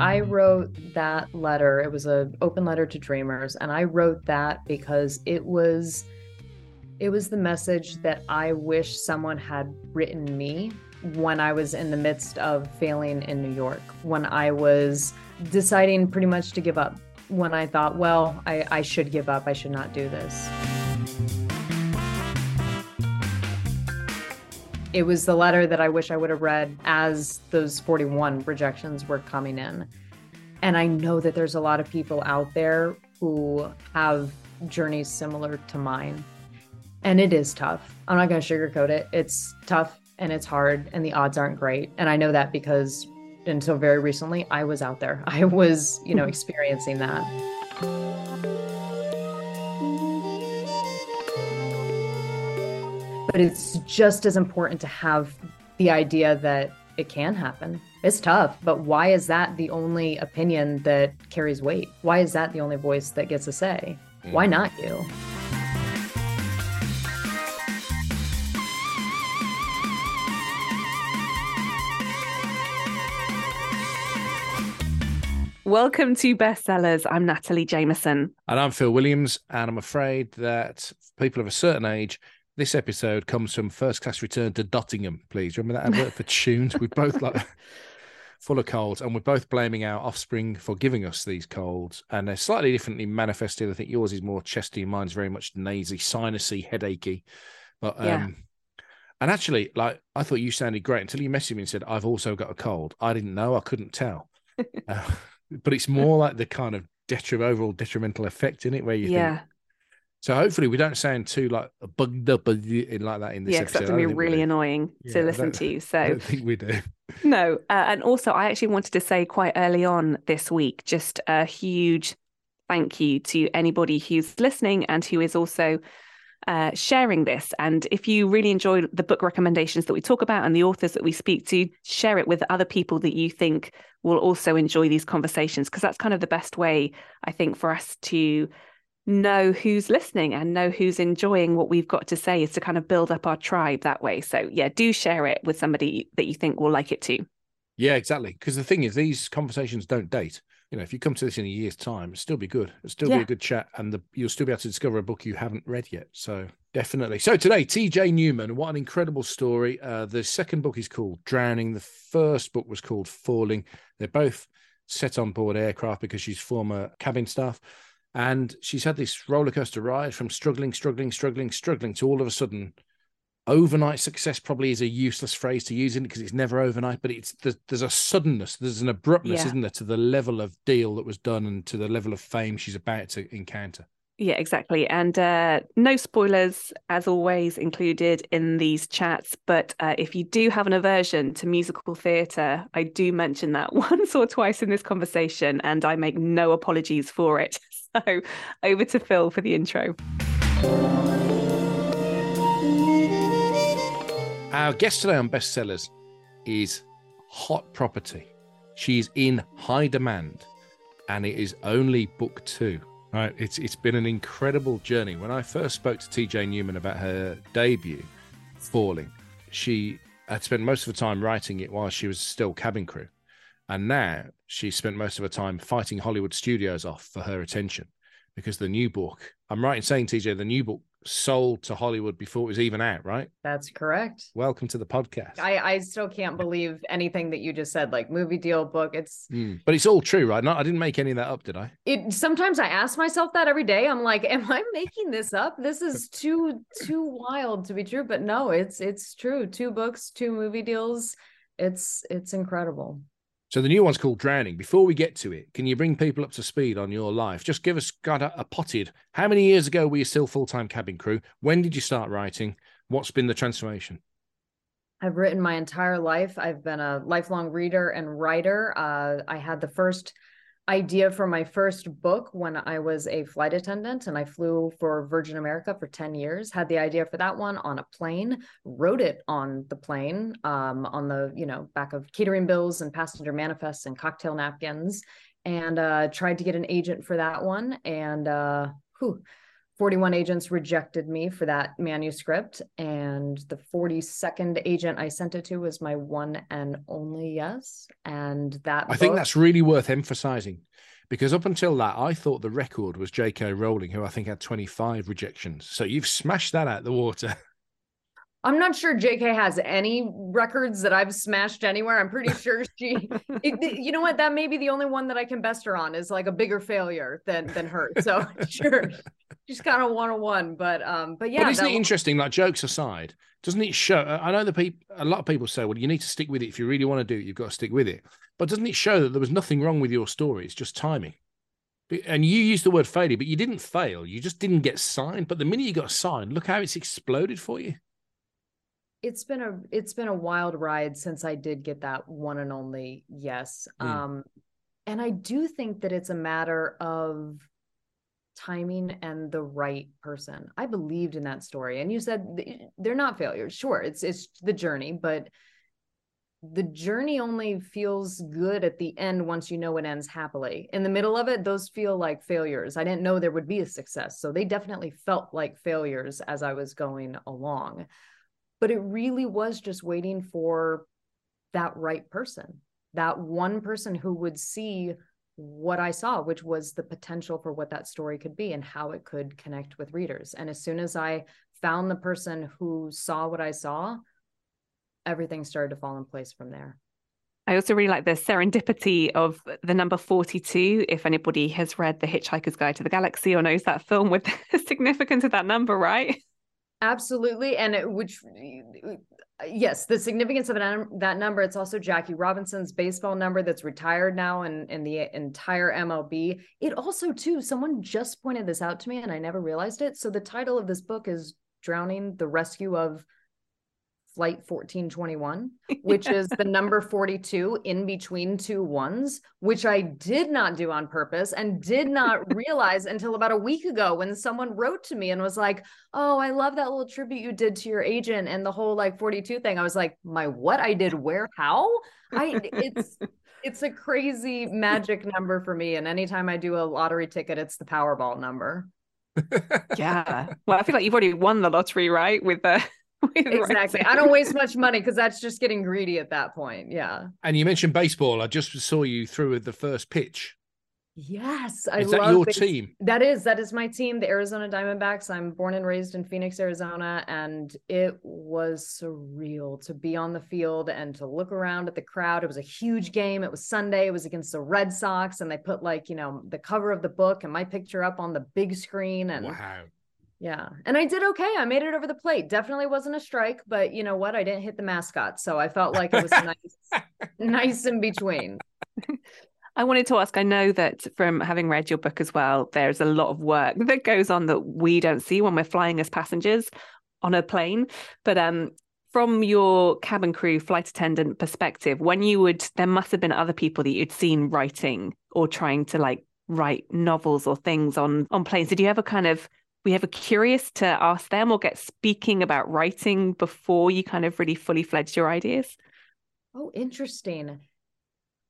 I wrote that letter. It was an open letter to dreamers. And I wrote that because it was the message that I wish someone had written me when I was in the midst of failing in New York, when I was deciding pretty much to give up, when I thought, well, I should give up. I should not do this. It was the letter that I wish I would have read as those 41 rejections were coming in. And I know that there's a lot of people out there who have journeys similar to mine. And it is tough. I'm not going to sugarcoat it. It's tough and it's hard and the odds aren't great. And I know that because until very recently, I was out there. I was, experiencing that. But it's just as important to have the idea that it can happen. It's tough, but why is that the only opinion that carries weight? Why is that the only voice that gets a say? Why not you? Welcome to Bestsellers. I'm Natalie Jameson. And I'm Phil Williams. And I'm afraid that people of a certain age, this episode comes from First Class Return to Nottingham, please. Remember that advert for tunes? We're both like full of colds, and we're both blaming our offspring for giving us these colds. And they're slightly differently manifested. I think yours is more chesty, mine's very much nasy, sinusy, headachy. But yeah. And actually, I thought you sounded great until you messaged me and said, I've also got a cold. I didn't know, I couldn't tell. But it's more like the kind of overall detrimental effect in it, where you think. So hopefully we don't sound too like bugged up like that in this episode. Yeah, because that's going to be really annoying to listen to you. So I don't think we do. No, and also I actually wanted to say quite early on this week, just a huge thank you to anybody who's listening and who is also sharing this. And if you really enjoy the book recommendations that we talk about and the authors that we speak to, share it with other people that you think will also enjoy these conversations, because that's kind of the best way, I think, for us to know who's listening and know who's enjoying what we've got to say, is to kind of build up our tribe that way. So yeah, do share it with somebody that you think will like it too. Yeah, exactly. Because the thing is, these conversations don't date. If you come to this in a year's time, it'll still be good. It'll still be a good chat, and you'll still be able to discover a book you haven't read yet. So definitely. So today, TJ Newman, what an incredible story. The second book is called Drowning. The first book was called Falling. They're both set on board aircraft because she's former cabin staff. And she's had this rollercoaster ride from struggling to all of a sudden, overnight success probably is a useless phrase to use in it because it's never overnight, but there's a suddenness, there's an abruptness, isn't there, to the level of deal that was done and to the level of fame she's about to encounter. Yeah, exactly. And no spoilers, as always, included in these chats. But if you do have an aversion to musical theatre, I do mention that once or twice in this conversation, and I make no apologies for it. So over to Phil for the intro. Our guest today on Bestsellers is hot property. She's in high demand, and it is only book two. Right, it's been an incredible journey. When I first spoke to TJ Newman about her debut, Falling, she had spent most of her time writing it while she was still cabin crew. And now she spent most of her time fighting Hollywood studios off for her attention, because the new book, I'm right in saying, TJ, the new book sold to Hollywood before it was even out, right? That's correct. Welcome to the podcast. I still can't believe anything that you just said, like movie deal, book. But it's all true, right? No, I didn't make any of that up, did I? Sometimes I ask myself that every day. I'm like, am I making this up? This is too wild to be true. But no, it's true. 2 books, 2 movie deals. It's incredible. So the new one's called Drowning. Before we get to it, can you bring people up to speed on your life? Just give us kind of a potted. How many years ago were you still full-time cabin crew? When did you start writing? What's been the transformation? I've written my entire life. I've been a lifelong reader and writer. I had the first idea for my first book when I was a flight attendant, and I flew for Virgin America for 10 years, had the idea for that one on a plane, wrote it on the plane, on the, back of catering bills and passenger manifests and cocktail napkins, and tried to get an agent for that one. And 41 agents rejected me for that manuscript, and the 42nd agent I sent it to was my one and only yes. And that I think that's really worth emphasizing, because up until that, I thought the record was JK Rowling, who I think had 25 rejections. So you've smashed that out of the water. I'm not sure JK has any records that I've smashed anywhere. I'm pretty sure she, you know what, that may be the only one that I can best her on is like a bigger failure than her. So sure, she's kind of one-on-one, but yeah. But isn't it interesting, like jokes aside, doesn't it show, I know a lot of people say, well, you need to stick with it. If you really want to do it, you've got to stick with it. But doesn't it show that there was nothing wrong with your story? It's just timing. And you used the word failure, but you didn't fail. You just didn't get signed. But the minute you got signed, look how it's exploded for you. It's been a wild ride since I did get that one and only yes. And I do think that it's a matter of timing and the right person. I believed in that story, and you said they're not failures. Sure, it's the journey, but the journey only feels good at the end once you know it ends happily. In the middle of it, those feel like failures. I didn't know there would be a success, so they definitely felt like failures as I was going along. But it really was just waiting for that right person, that one person who would see what I saw, which was the potential for what that story could be and how it could connect with readers. And as soon as I found the person who saw what I saw, everything started to fall in place from there. I also really like the serendipity of the number 42. If anybody has read The Hitchhiker's Guide to the Galaxy or knows that film with the significance of that number, right? Absolutely. And yes, the significance of that number, it's also Jackie Robinson's baseball number that's retired now in the entire MLB. It also, too, someone just pointed this out to me and I never realized it. So the title of this book is Drowning, the Rescue of Flight 1421, which is the number 42 in between two ones, which I did not do on purpose and did not realize until about a week ago when someone wrote to me and was like, oh, I love that little tribute you did to your agent and the whole like 42 thing. I was like, my what? I did where? How? It's a crazy magic number for me. And anytime I do a lottery ticket, it's the Powerball number. Yeah. Well, I feel like you've already won the lottery, right? With the exactly. I don't waste much money because that's just getting greedy at that point. Yeah. And you mentioned baseball. I just saw you through with the first pitch. Yes. I love that. Your team? That is my team, the Arizona Diamondbacks. I'm born and raised in Phoenix, Arizona. And it was surreal to be on the field and to look around at the crowd. It was a huge game. It was Sunday. It was against the Red Sox. And they put like, you know, the cover of the book and my picture up on the big screen. And wow. Yeah. And I did okay. I made it over the plate. Definitely wasn't a strike, but you know what? I didn't hit the mascot. So I felt like it was nice in between. I wanted to ask, I know that from having read your book as well, there's a lot of work that goes on that we don't see when we're flying as passengers on a plane. But from your cabin crew, flight attendant perspective, there must have been other people that you'd seen writing or trying to like write novels or things on planes. Did you ever were you ever curious to ask them or get speaking about writing before you kind of really fully fledged your ideas? Oh, interesting.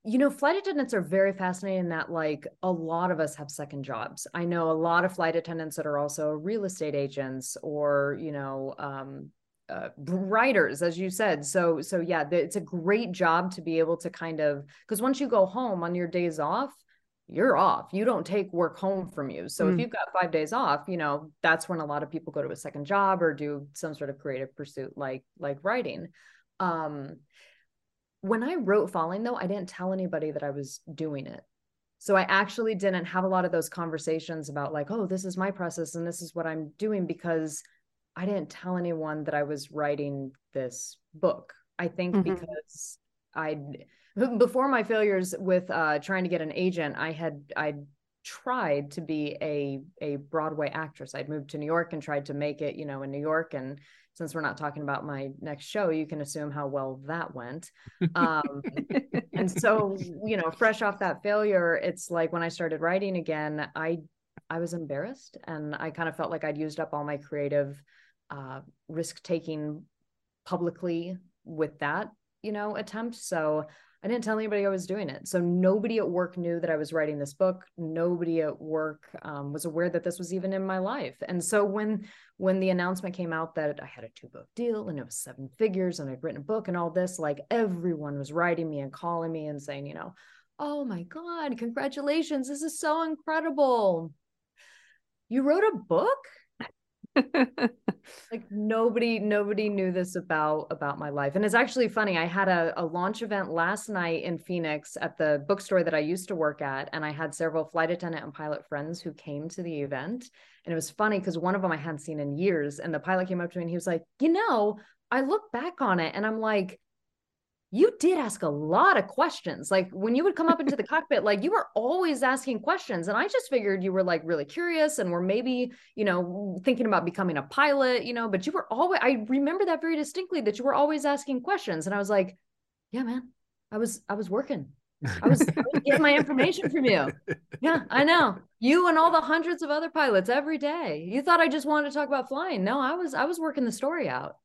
You know, flight attendants are very fascinating in that like a lot of us have second jobs. I know a lot of flight attendants that are also real estate agents or, you know, writers, as you said. So yeah, it's a great job to be able to kind of, because once you go home on your days off, you're off. You don't take work home from you. So if you've got 5 days off, you know, that's when a lot of people go to a second job or do some sort of creative pursuit like writing. When I wrote Falling, though, I didn't tell anybody that I was doing it. So I actually didn't have a lot of those conversations about like, oh, this is my process and this is what I'm doing, because I didn't tell anyone that I was writing this book. I think because before my failures with trying to get an agent, I'd tried to be a Broadway actress. I'd moved to New York and tried to make it, you know, in New York. And since we're not talking about my next show, you can assume how well that went. And so, you know, fresh off that failure, it's like when I started writing again, I was embarrassed and I kind of felt like I'd used up all my creative risk taking publicly with that, you know, attempt. So I didn't tell anybody I was doing it. So nobody at work knew that I was writing this book. Nobody at work was aware that this was even in my life. And so when the announcement came out that I had a 2-book deal and it was 7 figures and I'd written a book and all this, like everyone was writing me and calling me and saying, you know, oh my God, congratulations. This is so incredible. You wrote a book? Like nobody knew this about my life. And it's actually funny. I had a launch event last night in Phoenix at the bookstore that I used to work at. And I had several flight attendant and pilot friends who came to the event. And it was funny because one of them I hadn't seen in years. And the pilot came up to me and he was like, you know, I look back on it and I'm like, you did ask a lot of questions. Like when you would come up into the cockpit, like you were always asking questions. And I just figured you were like really curious and were maybe, you know, thinking about becoming a pilot, you know, but you were always, I remember that very distinctly that you were always asking questions. And I was like, yeah, man, I was working. I was getting my information from you. Yeah, I know. You and all the hundreds of other pilots every day. You thought I just wanted to talk about flying. No, I was working the story out.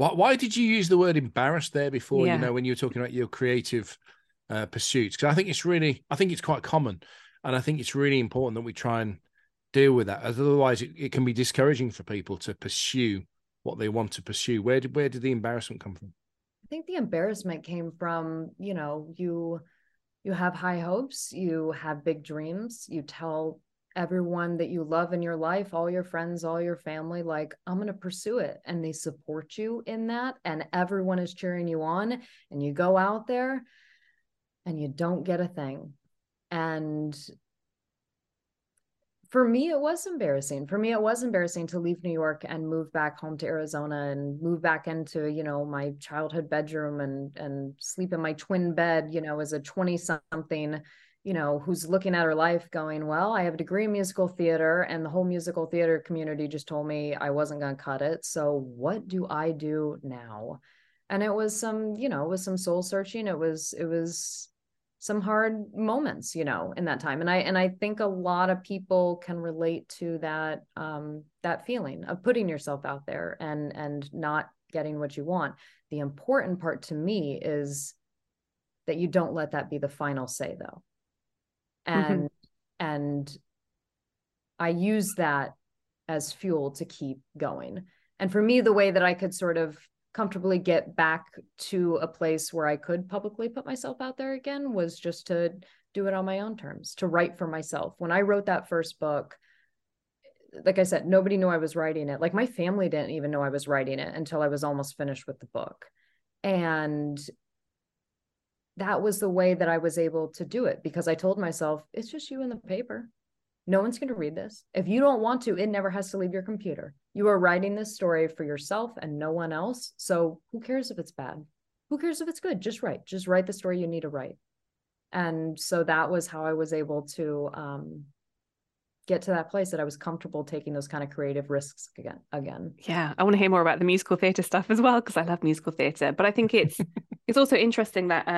Why did you use the word embarrassed there before, yeah, you know, when you were talking about your creative pursuits? Because I think it's quite common. And I think it's really important that we try and deal with that. As otherwise, it can be discouraging for people to pursue what they want to pursue. Where did the embarrassment come from? I think the embarrassment came from, you know, you have high hopes, you have big dreams, you tell everyone that you love in your life, all your friends, all your family, like, I'm going to pursue it. And they support you in that. And everyone is cheering you on. And you go out there and you don't get a thing. And for me, it was embarrassing. For me, it was embarrassing to leave New York and move back home to Arizona and move back into, you know, my childhood bedroom and sleep in my twin bed, you know, as a 20-something, you know, who's looking at her life going, well, I have a degree in musical theater and the whole musical theater community just told me I wasn't going to cut it. So what do I do now? And it was some, you know, it was some soul searching. It was some hard moments, you know, in that time. And I think a lot of people can relate to that, that feeling of putting yourself out there and not getting what you want. The important part to me is that you don't let that be the final say though. And and I use that as fuel to keep going. And for me, the way that I could sort of comfortably get back to a place where I could publicly put myself out there again was just to do it on my own terms, to write for myself. When I wrote that first book, like I said, nobody knew I was writing it. Like my family didn't even know I was writing it until I was almost finished with the book. And that was the way that I was able to do it because I told myself, it's just you in the paper. No one's going to read this. If you don't want to, it never has to leave your computer. You are writing this story for yourself and no one else. So who cares if it's bad? Who cares if it's good? Just write the story you need to write. And so that was how I was able to get to that place that I was comfortable taking those kind of creative risks again. Yeah. I want to hear more about the musical theater stuff as well, because I love musical theater, but I think it's, it's also interesting that,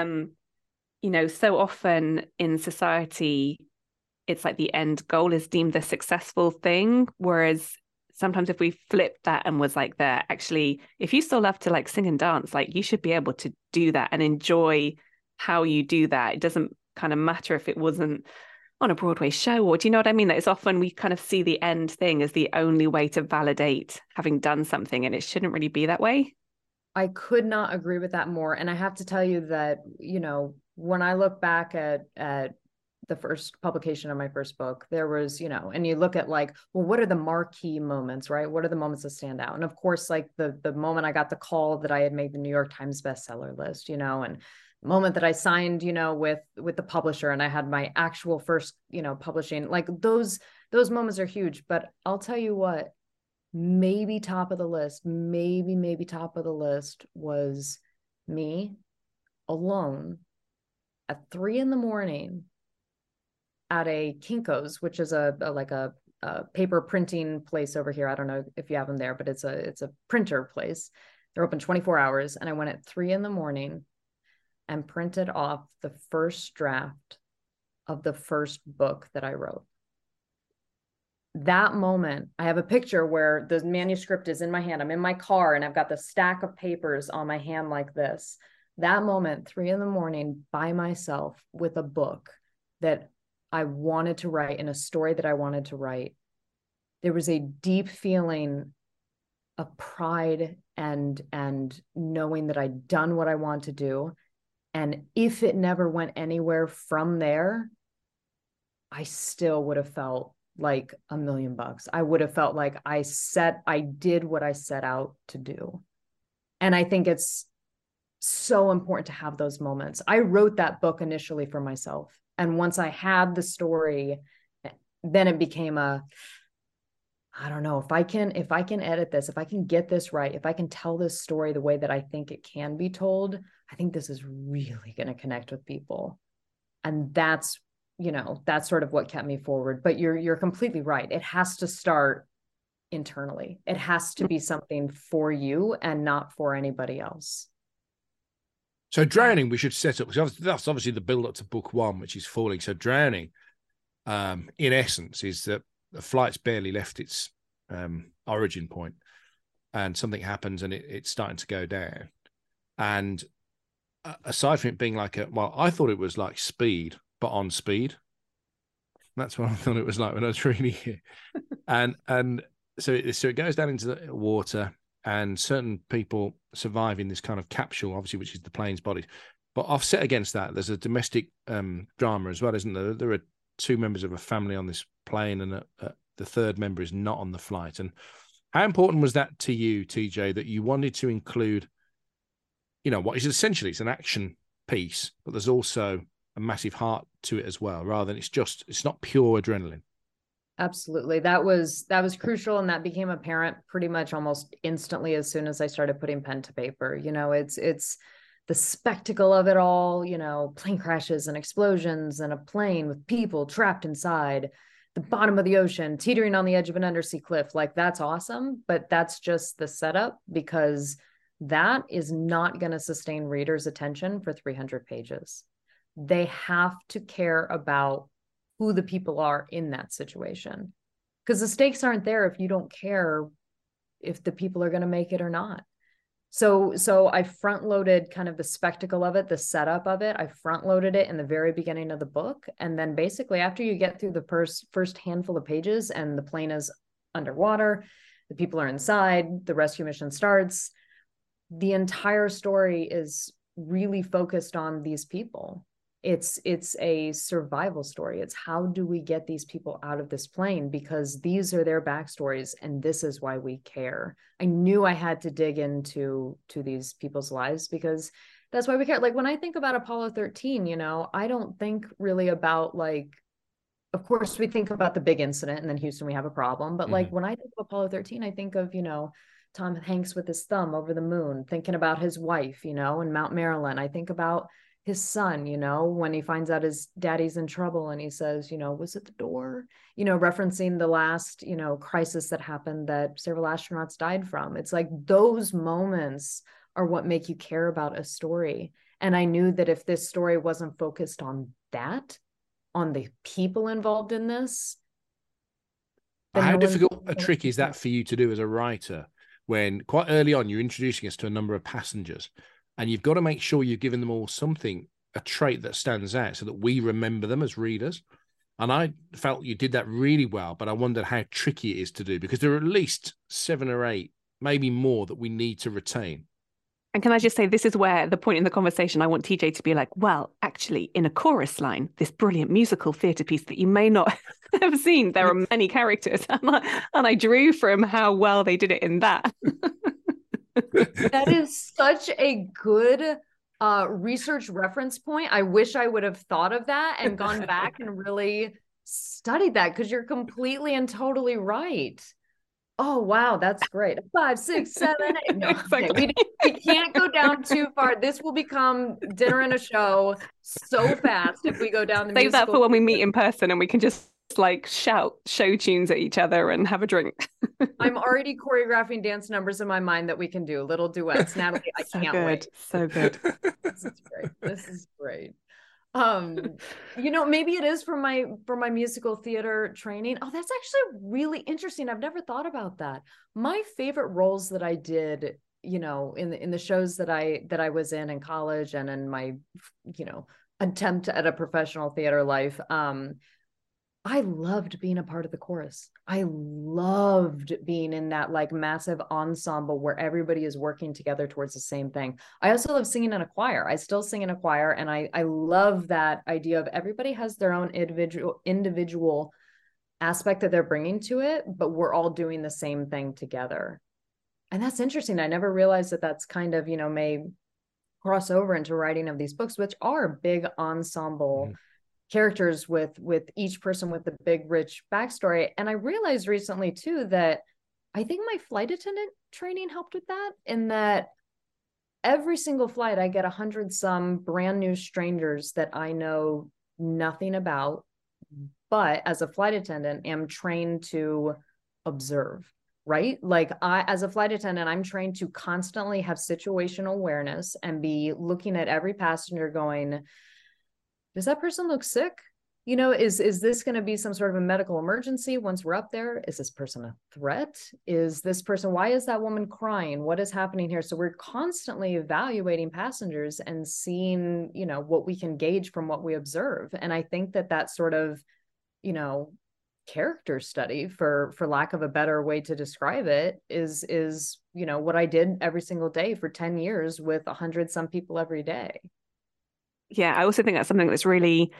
you know, so often in society, it's like the end goal is deemed the successful thing. Whereas sometimes if we flipped that and was like there, actually, if you still love to like sing and dance, like you should be able to do that and enjoy how you do that. It doesn't kind of matter if it wasn't on a Broadway show, or do you know what I mean? That it's often we kind of see the end thing as the only way to validate having done something, and it shouldn't really be that way. I could not agree with that more. And I have to tell you that, you know, when I look back at the first publication of my first book, there was, you know, and you look at like, well, what are the marquee moments, right? What are the moments that stand out? And of course, like the moment I got the call that I had made the New York Times bestseller list, you know, and moment that I signed, you know, with the publisher and I had my actual first, you know, publishing, like those moments are huge, but I'll tell you what, maybe top of the list was me alone at 3 a.m. at a Kinko's, which is a paper printing place over here. I don't know if you have them there, but it's a printer place. They're open 24 hours. And I went at 3 a.m. and printed off the first draft of the first book that I wrote. That moment, I have a picture where the manuscript is in my hand. I'm in my car and I've got the stack of papers on my hand like this. that moment, 3 a.m. by myself with a book that I wanted to write and a story that I wanted to write, there was a deep feeling of pride and knowing that I'd done what I want to do. And if it never went anywhere from there, I still would have felt like $1,000,000. I would have felt like I did what I set out to do. And I think it's so important to have those moments. I wrote that book initially for myself. And once I had the story, then it became I don't know, if I can edit this, if I can get this right, if I can tell this story the way that I think it can be told, I think this is really going to connect with people. And that's, that's sort of what kept me forward. But you're completely right. It has to start internally. It has to be something for you and not for anybody else. So Drowning, we should set up, because that's obviously the build up to book one, which is falling. So Drowning, in essence, is that the flight's barely left its origin point and something happens and it's starting to go down. And aside from it being like I thought it was like Speed, but on speed. That's what I thought it was like when I was reading it. So it goes down into the water, and certain people survive in this kind of capsule, obviously, which is the plane's body. But offset against that, there's a domestic drama as well, isn't there? There are two members of a family on this plane, and the third member is not on the flight. And how important was that to you, TJ, that you wanted to include, what is essentially, it's an action piece, but there's also a massive heart to it as well, rather than it's not pure adrenaline. Absolutely. That was crucial. And that became apparent pretty much almost instantly as soon as I started putting pen to paper. It's the spectacle of it all, plane crashes and explosions and a plane with people trapped inside the bottom of the ocean, teetering on the edge of an undersea cliff. Like, that's awesome, but that's just the setup, because that is not going to sustain readers' attention for 300 pages. They have to care about who the people are in that situation, because the stakes aren't there if you don't care if the people are going to make it or not. So I front loaded kind of the spectacle of it, the setup of it. I front loaded it in the very beginning of the book. And then basically after you get through the first handful of pages and the plane is underwater, the people are inside, the rescue mission starts, the entire story is really focused on these people. It's a survival story. It's how do we get these people out of this plane, because these are their backstories and this is why we care. I knew I had to dig into these people's lives, because that's why we care. Like, when I think about Apollo 13, I don't think really about, of course we think about the big incident and then Houston, we have a problem. But when I think of Apollo 13, I think of, Tom Hanks with his thumb over the moon, thinking about his wife, and Mount Marilyn. I think about his son, when he finds out his daddy's in trouble and he says, was it the door? Referencing the last, crisis that happened that several astronauts died from. It's like those moments are what make you care about a story. And I knew that if this story wasn't focused on that, on the people involved in this. How difficult a trick is that for you to do as a writer, when quite early on you're introducing us to a number of passengers? And you've got to make sure you've given them all something, a trait that stands out so that we remember them as readers. And I felt you did that really well, but I wondered how tricky it is to do, because there are at least 7 or 8, maybe more, that we need to retain. And can I just say, this is where the point in the conversation I want TJ to be like, well, actually, in a chorus line, this brilliant musical theatre piece that you may not have seen, there are many characters. And I drew from how well they did it in that. That is such a good research reference point. I wish I would have thought of that and gone back and really studied that, because you're completely and totally right. Oh, wow. That's great. 5, 6, 7, 8. No, exactly. We can't go down too far. This will become dinner and a show so fast if we go down the musical. Save that for when we meet in person and we can just shout show tunes at each other and have a drink. I'm already choreographing dance numbers in my mind that we can do, little duets. Natalie, I can't wait. So good. This is great. Maybe it is from my musical theater training. Oh, that's actually really interesting. I've never thought about that. My favorite roles that I did you know, in the shows that I was in college and in my, you know, attempt at a professional theater life, I loved being a part of the chorus. I loved being in that like massive ensemble where everybody is working together towards the same thing. I also love singing in a choir. I still sing in a choir, and I love that idea of everybody has their own individual aspect that they're bringing to it, but we're all doing the same thing together. And that's interesting. I never realized that that's kind of, you know, may cross over into writing of these books, which are big ensemble characters with each person with the big rich backstory. And I realized recently too that I think my flight attendant training helped with that, in that every single flight I get 100-some brand new strangers that I know nothing about, but as a flight attendant am trained to observe, right? Like I, as a flight attendant, I'm trained to constantly have situational awareness and be looking at every passenger going, does that person look sick? You know, is this going to be some sort of a medical emergency once we're up there? Is this person a threat? Is this person, why is that woman crying? What is happening here? So we're constantly evaluating passengers and seeing, you know, what we can gauge from what we observe. And I think that that sort of, you know, character study, for lack of a better way to describe it, is, you know, what I did every single day for 10 years with 100-some people every day. Yeah, I also think that's something that's really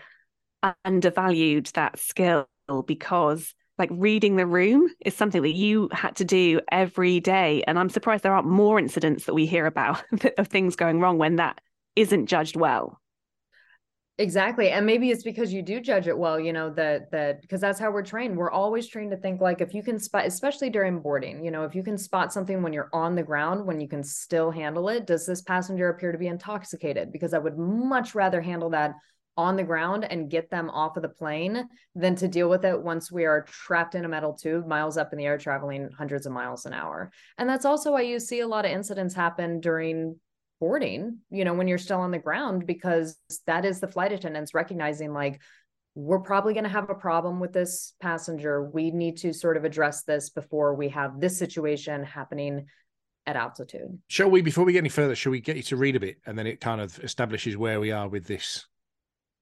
undervalued, that skill, because like reading the room is something that you had to do every day. And I'm surprised there aren't more incidents that we hear about of things going wrong when that isn't judged well. Exactly. And maybe it's because you do judge it well, you know, that because that's how we're trained. We're always trained to think like, if you can spot, especially during boarding, you know, if you can spot something when you're on the ground, when you can still handle it, does this passenger appear to be intoxicated? Because I would much rather handle that on the ground and get them off of the plane than to deal with it once we are trapped in a metal tube miles up in the air traveling hundreds of miles an hour. And that's also why you see a lot of incidents happen during boarding, you know, when you're still on the ground, because that is the flight attendants recognizing like, we're probably going to have a problem with this passenger. We need to sort of address this before we have this situation happening at altitude. Shall we, before we get any further, shall we get you to read a bit? And then it kind of establishes where we are with this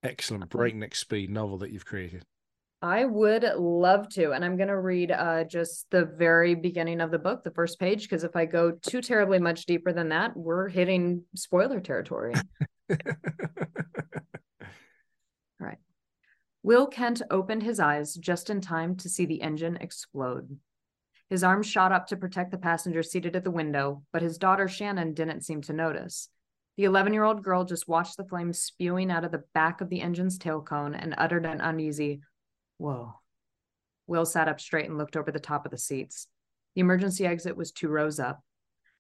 excellent breakneck speed novel that you've created. I would love to. And I'm going to read just the very beginning of the book, the first page, because if I go too terribly much deeper than that, we're hitting spoiler territory. All right. Will Kent opened his eyes just in time to see the engine explode. His arm shot up to protect the passenger seated at the window, but his daughter Shannon didn't seem to notice. The 11-year-old girl just watched the flames spewing out of the back of the engine's tail cone and uttered an uneasy, "Whoa." Will sat up straight and looked over the top of the seats. The emergency exit was 2 rows up.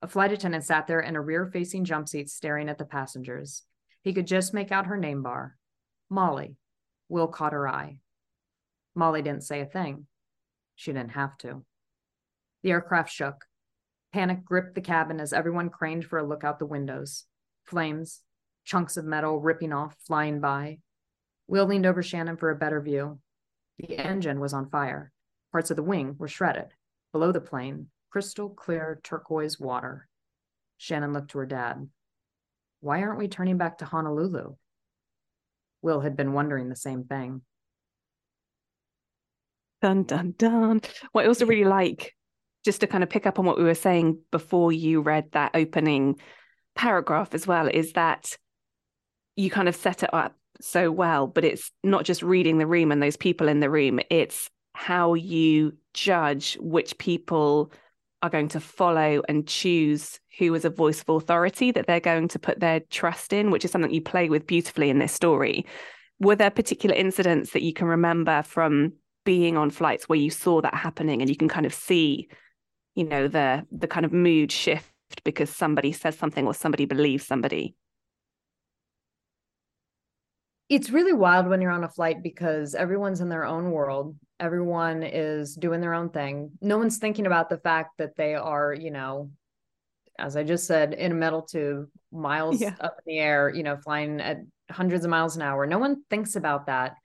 A flight attendant sat there in a rear-facing jump seat staring at the passengers. He could just make out her name bar. Molly. Will caught her eye. Molly didn't say a thing. She didn't have to. The aircraft shook. Panic gripped the cabin as everyone craned for a look out the windows. Flames, chunks of metal ripping off, flying by. Will leaned over Shannon for a better view. The engine was on fire. Parts of the wing were shredded. Below the plane, crystal clear turquoise water. Shannon looked to her dad. Why aren't we turning back to Honolulu? Will had been wondering the same thing. Dun, dun, dun. What I also really like, just to kind of pick up on what we were saying before you read that opening paragraph as well, is that you kind of set it up so well, but it's not just reading the room and those people in the room, it's how you judge which people are going to follow and choose who is a voice of authority that they're going to put their trust in, which is something you play with beautifully in this story. Were there particular incidents that you can remember from being on flights where you saw that happening, and you can kind of see, you know, the kind of mood shift because somebody says something or somebody believes somebody? It's really wild when you're on a flight because everyone's in their own world. Everyone is doing their own thing. No one's thinking about the fact that they are, you know, as I just said, in a metal tube, miles up in the air, you know, flying at hundreds of miles an hour. No one thinks about that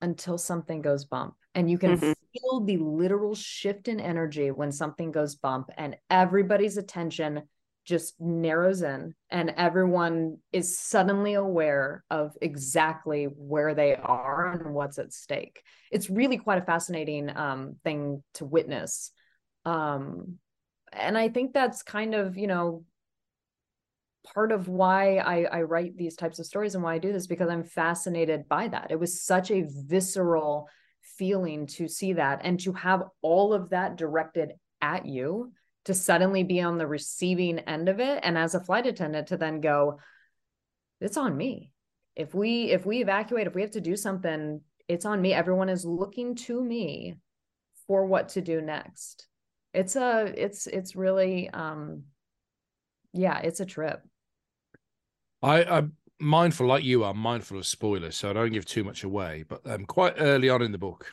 until something goes bump. And you can feel the literal shift in energy when something goes bump and everybody's attention just narrows in and everyone is suddenly aware of exactly where they are and what's at stake. It's really quite a fascinating thing to witness. And I think that's kind of, you know, part of why I write these types of stories and why I do this, because I'm fascinated by that. It was such a visceral feeling to see that and to have all of that directed at you, to suddenly be on the receiving end of it. And as a flight attendant to then go, it's on me. If we evacuate, if we have to do something, it's on me. Everyone is looking to me for what to do next. It's really, yeah, it's a trip. I'm mindful, like you are, mindful of spoilers, so I don't give too much away. But quite early on in the book,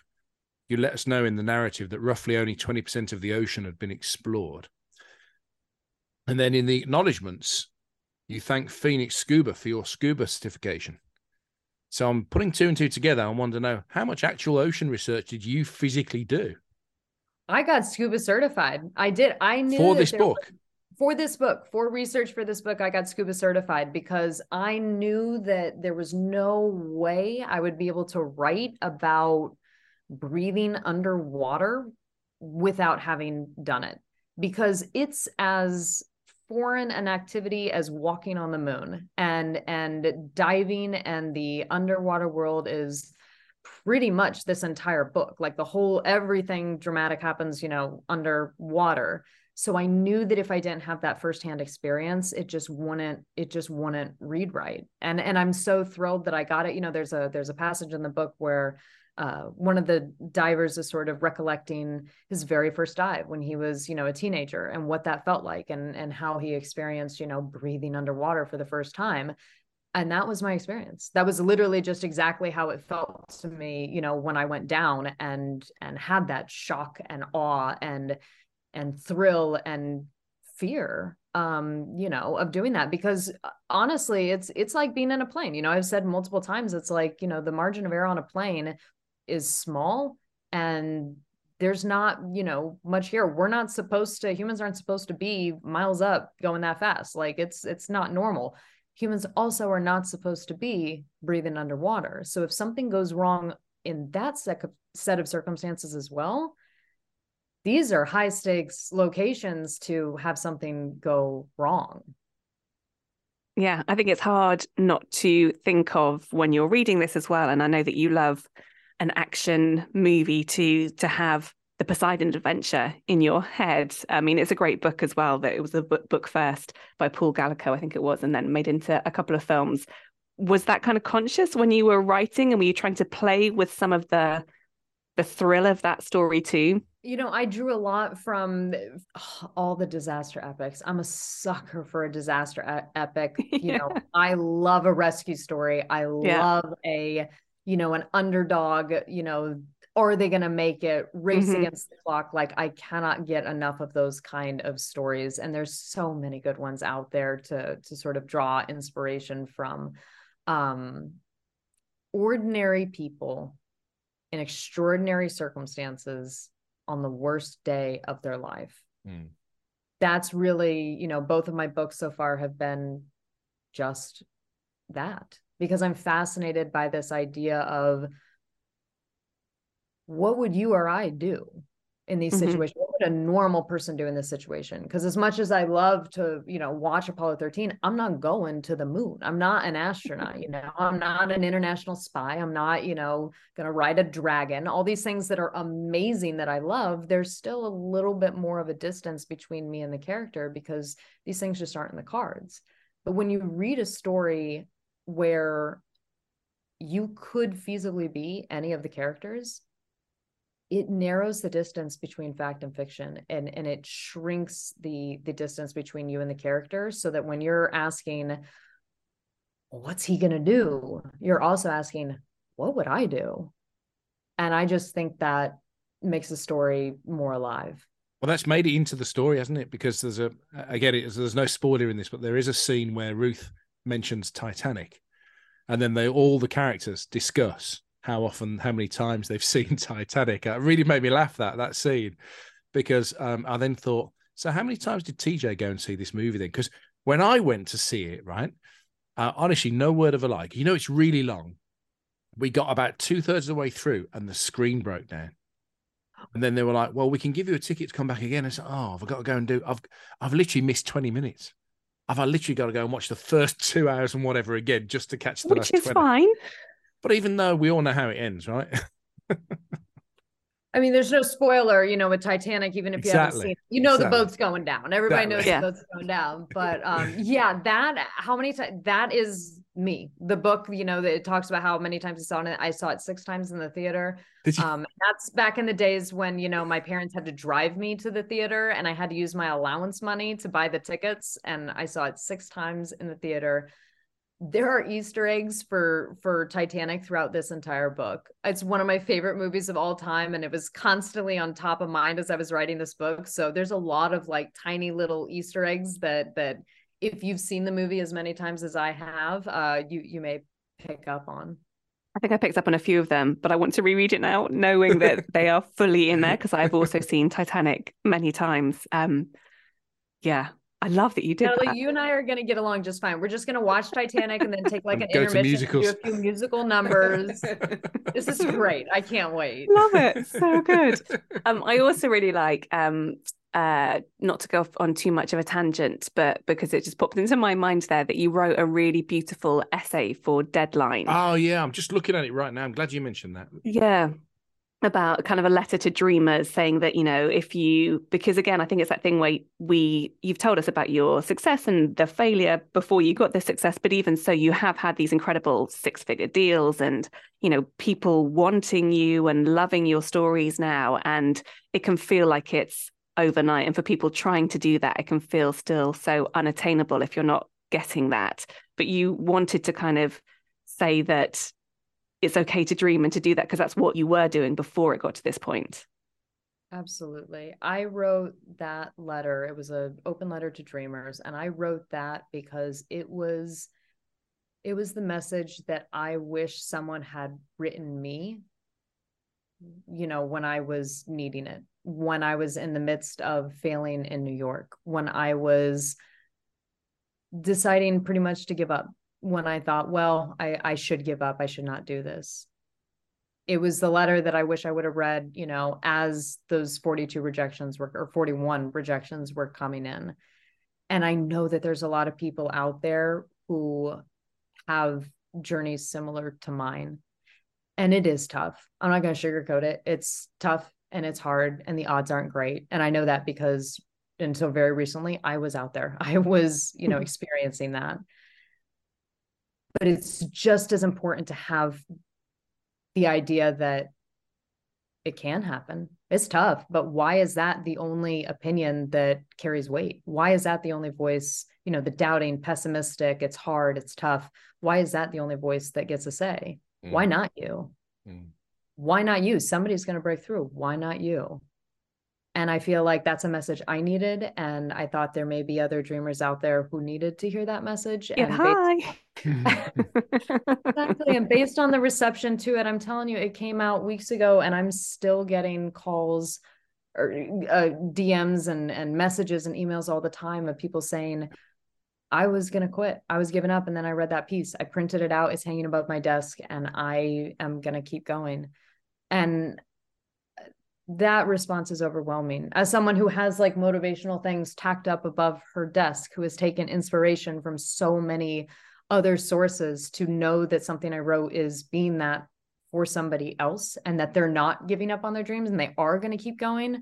you let us know in the narrative that roughly only 20% of the ocean had been explored. And then in the acknowledgements, you thank Phoenix Scuba for your scuba certification. So I'm putting two and two together. I want to know, how much actual ocean research did you physically do? I got scuba certified. I did. I knew for this book. For this book, for research for this book, I got scuba certified because I knew that there was no way I would be able to write about breathing underwater without having done it, because it's as foreign an activity as walking on the moon, and diving and the underwater world is pretty much this entire book. Like the whole, everything dramatic happens, you know, underwater. So I knew that if I didn't have that firsthand experience, it just wouldn't read right. And I'm so thrilled that I got it. You know, there's a passage in the book where one of the divers is sort of recollecting his very first dive when he was, you know, a teenager, and what that felt like, and how he experienced, you know, breathing underwater for the first time. And that was my experience. That was literally just exactly how it felt to me, you know, when I went down and had that shock and awe and thrill and fear, you know, of doing that. Because honestly, it's like being in a plane. You know, I've said multiple times, it's like, you know, the margin of error on a plane is small, and there's not, you know, much here. Humans aren't supposed to be miles up going that fast. Like it's not normal. Humans also are not supposed to be breathing underwater. So if something goes wrong in that set of circumstances as well, these are high stakes locations to have something go wrong. Yeah, I think it's hard not to think of when you're reading this as well. And I know that you love an action movie to have the Poseidon Adventure in your head. I mean, it's a great book as well. That it was a book first by Paul Gallico, I think it was, and then made into a couple of films. Was that kind of conscious when you were writing, and were you trying to play with some of the thrill of that story too? You know, I drew a lot from all the disaster epics. I'm a sucker for a disaster epic. You yeah. know, I love a rescue story. I yeah. love a, you know, an underdog, you know, are they going to make it, race mm-hmm. against the clock? Like, I cannot get enough of those kind of stories. And there's so many good ones out there to sort of draw inspiration from. Ordinary people in extraordinary circumstances on the worst day of their life. Mm. That's really, you know, both of my books so far have been just that, because I'm fascinated by this idea of, what would you or I do in these mm-hmm. situations? What would a normal person do in this situation? Because as much as I love to, you know, watch Apollo 13, I'm not going to the moon. I'm not an astronaut, you know, I'm not an international spy. I'm not, you know, going to ride a dragon. All these things that are amazing that I love, there's still a little bit more of a distance between me and the character, because these things just aren't in the cards. But when you read a story where you could feasibly be any of the characters, it narrows the distance between fact and fiction, and it shrinks the distance between you and the character, so that when you're asking, what's he going to do? You're also asking, what would I do? And I just think that makes the story more alive. Well, that's made it into the story, hasn't it? Because there's no spoiler in this, but there is a scene where Ruth mentions Titanic, and then all the characters discuss how often, how many times they've seen Titanic. It really made me laugh, that scene, because I then thought, so how many times did TJ go and see this movie then? Because when I went to see it, right, honestly, no word of a lie, you know, it's really long. We got about 2/3 of the way through and the screen broke down. And then they were like, well, we can give you a ticket to come back again. I said, oh, I've got to go and do, I've literally missed 20 minutes. I've literally got to go and watch the first 2 hours and whatever again just to catch the last 20. Which is fine. But even though we all know how it ends, right? I mean, there's no spoiler, you know, with Titanic, even if you haven't seen it. You know the boat's going down. Everybody knows the boat's going down. But yeah, how many times, that is me. The book, you know, that it talks about how many times I saw it. I saw it 6 times in the theater. That's back in the days when, you know, my parents had to drive me to the theater and I had to use my allowance money to buy the tickets. And I saw it 6 times in the theater. There are Easter eggs for Titanic throughout this entire book. It's one of my favorite movies of all time, and it was constantly on top of mind as I was writing this book. So there's a lot of like tiny little Easter eggs that if you've seen the movie as many times as I have, you may pick up on. I think I picked up on a few of them, but I want to reread it now, knowing that they are fully in there because I've also seen Titanic many times. Yeah. I love that you did that. You and I are going to get along just fine. We're just going to watch Titanic and then take like an intermission, do a few musical numbers. This is great. I can't wait. Love it. So good. I also really like, not to go off on too much of a tangent, but because it just popped into my mind there that you wrote a really beautiful essay for Deadline. Oh, yeah. I'm just looking at it right now. I'm glad you mentioned that. Yeah. About kind of a letter to dreamers saying that, you know, because again, I think it's that thing where you've told us about your success and the failure before you got the success, but even so you have had these incredible 6-figure deals and, you know, people wanting you and loving your stories now. And it can feel like it's overnight. And for people trying to do that, it can feel still so unattainable if you're not getting that. But you wanted to kind of say that it's okay to dream and to do that because that's what you were doing before it got to this point. Absolutely. I wrote that letter. It was an open letter to dreamers. And I wrote that because it was the message that I wish someone had written me, you know, when I was needing it, when I was in the midst of failing in New York, when I was deciding pretty much to give up. When I thought, well, I should give up, I should not do this. It was the letter that I wish I would have read, you know, as those 41 rejections were coming in. And I know that there's a lot of people out there who have journeys similar to mine. And it is tough. I'm not going to sugarcoat it. It's tough and it's hard and the odds aren't great. And I know that because until very recently, I was out there. I was, you know, experiencing that. But it's just as important to have the idea that it can happen. It's tough, but why is that the only opinion that carries weight? Why is that the only voice, you know, the doubting, pessimistic, it's hard, it's tough. Why is that the only voice that gets a say? Mm. Why not you? Mm. Why not you? Somebody's going to break through. Why not you? And I feel like that's a message I needed. And I thought there may be other dreamers out there who needed to hear that message. Yeah, and exactly. And based on the reception to it, I'm telling you, it came out weeks ago and I'm still getting calls or DMs and messages and emails all the time of people saying, I was going to quit. I was giving up. And then I read that piece. I printed it out. It's hanging above my desk and I am going to keep going. And that response is overwhelming. As someone who has like motivational things tacked up above her desk, who has taken inspiration from so many other sources, to know that something I wrote is being that for somebody else and that they're not giving up on their dreams and they are going to keep going.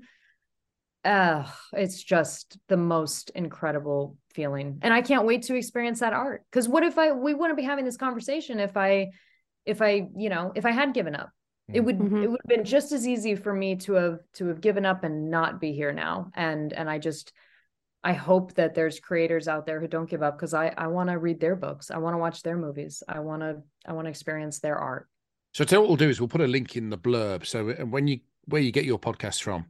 It's just the most incredible feeling. And I can't wait to experience that art. Because what if we wouldn't be having this conversation if I had given up. It would have been just as easy for me to have given up and not be here now. And I hope that there's creators out there who don't give up, because I want to read their books. I want to watch their movies. I want to experience their art. So tell what we'll do is we'll put a link in the blurb. So where you get your podcast from,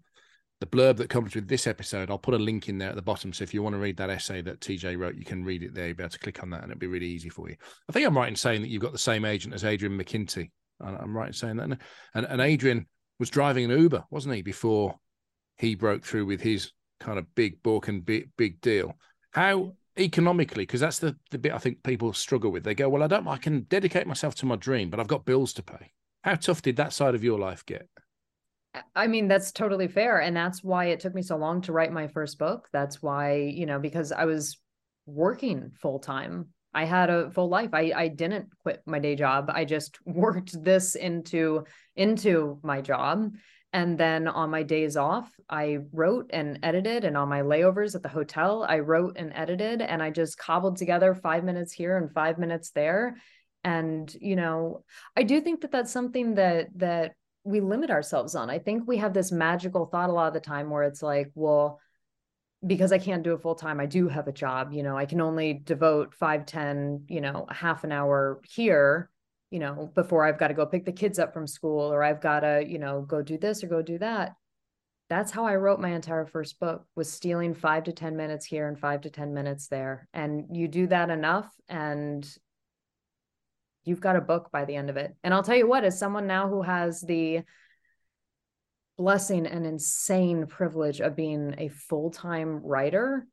the blurb that comes with this episode, I'll put a link in there at the bottom. So if you want to read that essay that TJ wrote, you can read it there. You'll be able to click on that and it'll be really easy for you. I think I'm right in saying that you've got the same agent as Adrian McKinty. I'm right in saying that. And Adrian was driving an Uber, wasn't he, before he broke through with his kind of big book and big deal. How economically, because that's the bit I think people struggle with. They go, well, I can dedicate myself to my dream, but I've got bills to pay. How tough did that side of your life get? I mean, that's totally fair. And that's why it took me so long to write my first book. That's why, because I was working full time. I had a full life. I didn't quit my day job. I just worked this into my job. And then on my days off, I wrote and edited, and on my layovers at the hotel, I wrote and edited, and I just cobbled together 5 minutes here and 5 minutes there. And, I do think that that's something that we limit ourselves on. I think we have this magical thought a lot of the time where it's like, well, because I can't do it full time, I do have a job, I can only devote 5, 10, half an hour here, before I've got to go pick the kids up from school, or I've got to, go do this or go do that. That's how I wrote my entire first book, was stealing 5 to 10 minutes here and 5 to 10 minutes there. And you do that enough and you've got a book by the end of it. And I'll tell you what, as someone now who has the blessing and insane privilege of being a full-time writer,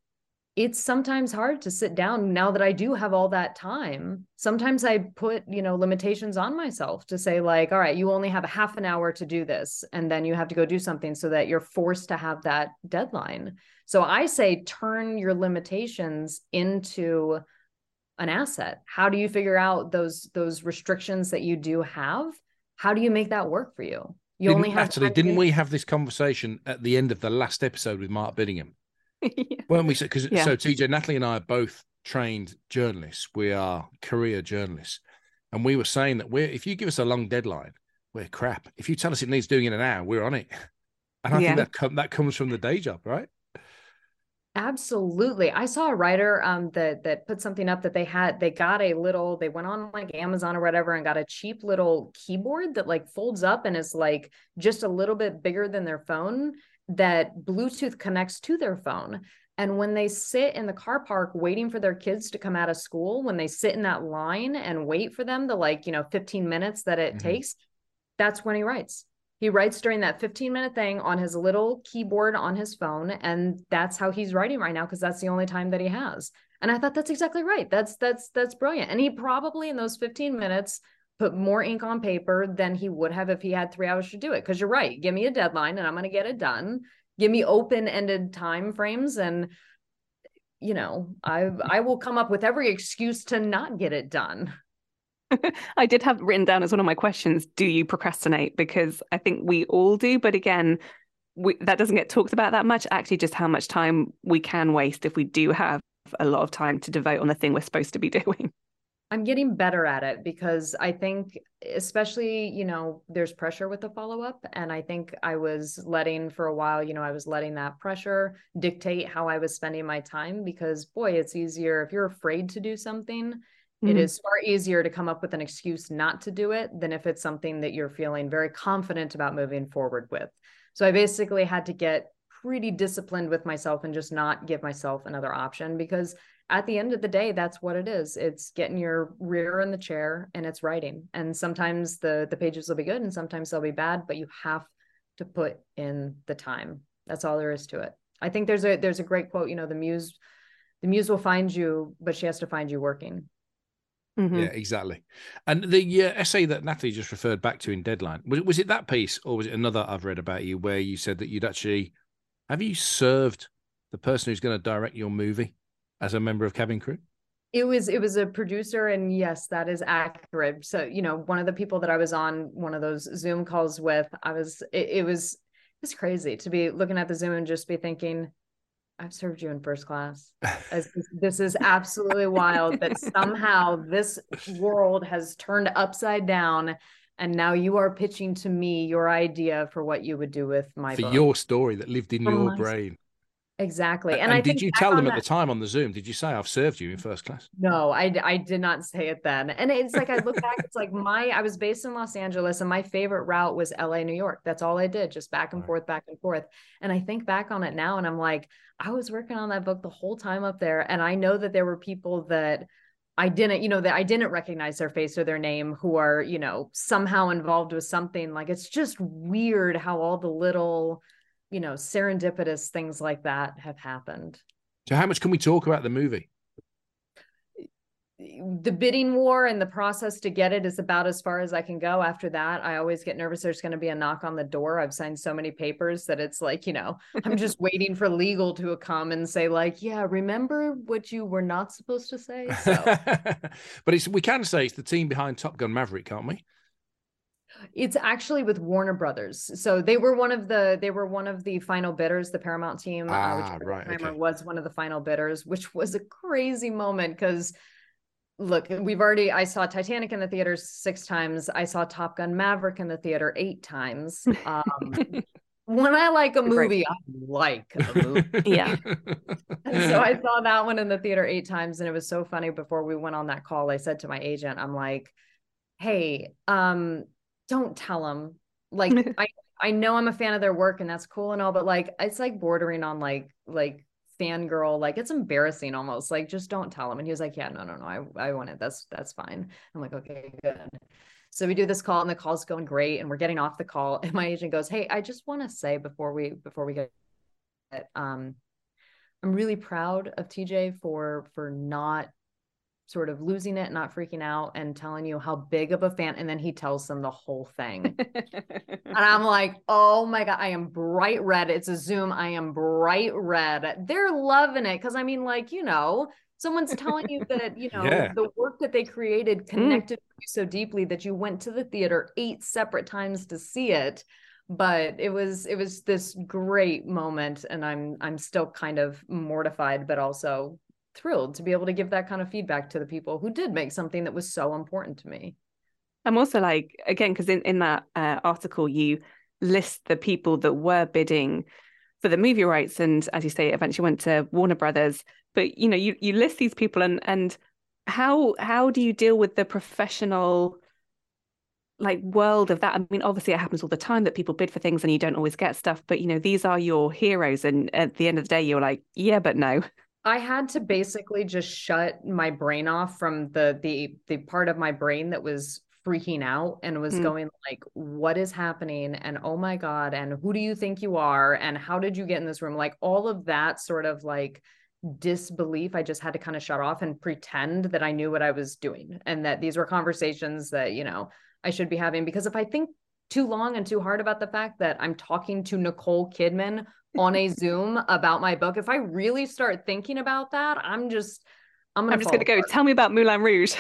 it's sometimes hard to sit down now that I do have all that time. Sometimes I put, limitations on myself to say like, all right, you only have a half an hour to do this. And then you have to go do something so that you're forced to have that deadline. So I say, turn your limitations into an asset. How do you figure out those restrictions that you do have? How do you make that work for you? Didn't we have this conversation at the end of the last episode with Mark Biddingham? Yeah. Weren't we? So TJ, Natalie and I are both trained journalists. We are career journalists. And we were saying that if you give us a long deadline, we're crap. If you tell us it needs doing in an hour, we're on it. And I think that comes from the day job, right? Absolutely. I saw a writer that put something up that they went on like Amazon or whatever and got a cheap little keyboard that like folds up and is like just a little bit bigger than their phone, that Bluetooth connects to their phone. And when they sit in the car park waiting for their kids to come out of school, when they sit in that line and wait for them, the 15 minutes that it takes, that's when he writes. He writes during that 15-minute thing on his little keyboard on his phone. And that's how he's writing right now, because that's the only time that he has. And I thought, that's exactly right. That's brilliant. And he probably in those 15 minutes put more ink on paper than he would have if he had 3 hours to do it. Because you're right. Give me a deadline and I'm going to get it done. Give me open-ended time frames. And, I will come up with every excuse to not get it done. I did have written down as one of my questions, do you procrastinate? Because I think we all do. But again, that doesn't get talked about that much, actually, just how much time we can waste if we do have a lot of time to devote on the thing we're supposed to be doing. I'm getting better at it, because I think especially, there's pressure with the follow-up. And I think I was letting for a while, I was letting that pressure dictate how I was spending my time, because boy, it's easier if you're afraid to do something. It is far easier to come up with an excuse not to do it than if it's something that you're feeling very confident about moving forward with. So I basically had to get pretty disciplined with myself and just not give myself another option, because at the end of the day, that's what it is. It's getting your rear in the chair and it's writing. And sometimes the pages will be good and sometimes they'll be bad, but you have to put in the time. That's all there is to it. I think there's a great quote, the muse will find you, but she has to find you working. Mm-hmm. Yeah, exactly. And the essay that Natalie just referred back to in Deadline, was it that piece, or was it another I've read about you where you said that you'd actually, have you served the person who's going to direct your movie as a member of cabin crew? It was a producer, and yes, that is accurate. So, one of the people that I was on one of those Zoom calls with, it's crazy to be looking at the Zoom and just be thinking, I've served you in first class. This is absolutely wild that somehow this world has turned upside down and now you are pitching to me your idea for what you would do with my book. For your story that lived in your brain. Exactly. And I did you tell them at the time on the Zoom, did you say I've served you in first class? No, I did not say it then. And it's like, I look back, it's like I was based in Los Angeles and my favorite route was LA, New York. That's all I did. Just back and forth. And I think back on it now and I'm like, I was working on that book the whole time up there. And I know that there were people that I didn't recognize their face or their name, who are, you know, somehow involved with something. Like, it's just weird how all the little, you know, serendipitous things like that have happened. So how much can we talk about the movie? The bidding war and the process to get it is about as far as I can go. After that, I always get nervous there's going to be a knock on the door. I've signed so many papers that it's like, you know, I'm just waiting for legal to come and say, like, yeah, remember what you were not supposed to say. So. But we can say it's the team behind Top Gun Maverick, can't we? It's actually with Warner Brothers. So they were one of the final bidders, the Paramount team, was one of the final bidders, which was a crazy moment because, look, I saw Titanic in the theater 6 times. I saw Top Gun Maverick in the theater 8 times. When I like a movie, I like a movie. Yeah. And so I saw that one in the theater 8 times. And it was so funny. Before we went on that call, I said to my agent, I'm like, hey, don't tell them. Like, I know I'm a fan of their work and that's cool and all, but like, it's like bordering on like fangirl, like it's embarrassing almost, like just don't tell him. And he was like, yeah, no, I want it, that's fine. I'm like, okay, good. So we do this call and the call's going great and we're getting off the call and my agent goes, hey, I just want to say before we get it, I'm really proud of TJ for not sort of losing it, not freaking out and telling you how big of a fan. And then he tells them the whole thing. And I'm like, oh my God, I am bright red. It's a Zoom. I am bright red. They're loving it. Cause I mean, like, you know, someone's telling you that, you know, the work that they created connected to you so deeply that you went to the theater 8 separate times to see it. But it was this great moment. And I'm still kind of mortified, but also thrilled to be able to give that kind of feedback to the people who did make something that was so important to me. I'm also like, again, because in that article, you list the people that were bidding for the movie rights. And as you say, it eventually went to Warner Brothers. But, you know, you list these people and how do you deal with the professional like world of that? I mean, obviously it happens all the time that people bid for things and you don't always get stuff. But, you know, these are your heroes. And at the end of the day, you're like, yeah, but no. I had to basically just shut my brain off from the part of my brain that was freaking out and was going like, what is happening? And oh my God, and who do you think you are? And how did you get in this room? Like all of that sort of like disbelief, I just had to kind of shut off and pretend that I knew what I was doing and that these were conversations that, you know, I should be having. Because if I think too long and too hard about the fact that I'm talking to Nicole Kidman on a Zoom about my book, if I really start thinking about that, I'm just going to go, tell me about Moulin Rouge.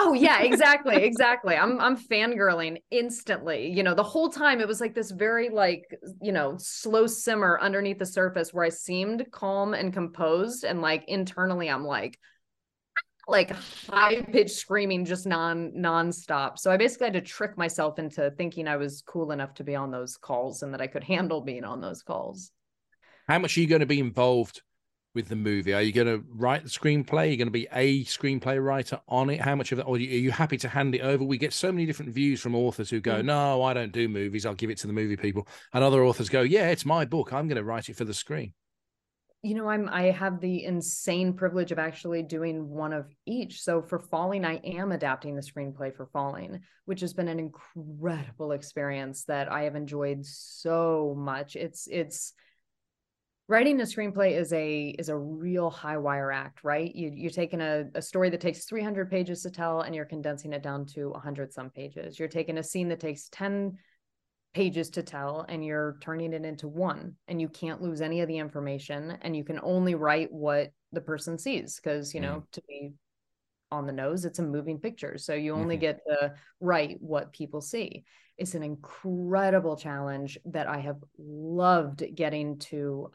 Oh yeah, exactly. Exactly. I'm fangirling instantly, you know, the whole time. It was like this very like, you know, slow simmer underneath the surface where I seemed calm and composed. And like, internally, I'm like high pitched screaming, just nonstop. So I basically had to trick myself into thinking I was cool enough to be on those calls and that I could handle being on those calls. How much are you going to be involved with the movie? Are you going to write the screenplay? Are you going to be a screenplay writer on it? How much of that, or are you happy to hand it over? We get so many different views from authors who go, no, I don't do movies. I'll give it to the movie people. And other authors go, yeah, it's my book. I'm going to write it for the screen. You know, I have the insane privilege of actually doing one of each. So for Falling, I am adapting the screenplay for Falling, which has been an incredible experience that I have enjoyed so much. It's writing a screenplay is a real high wire act, right? You're taking a story that takes 300 pages to tell and you're condensing it down to 100 some pages. You're taking a scene that takes 10 pages to tell and you're turning it into one, and you can't lose any of the information and you can only write what the person sees because, you know, to be on the nose, it's a moving picture. So you only get to write what people see. It's an incredible challenge that I have loved getting to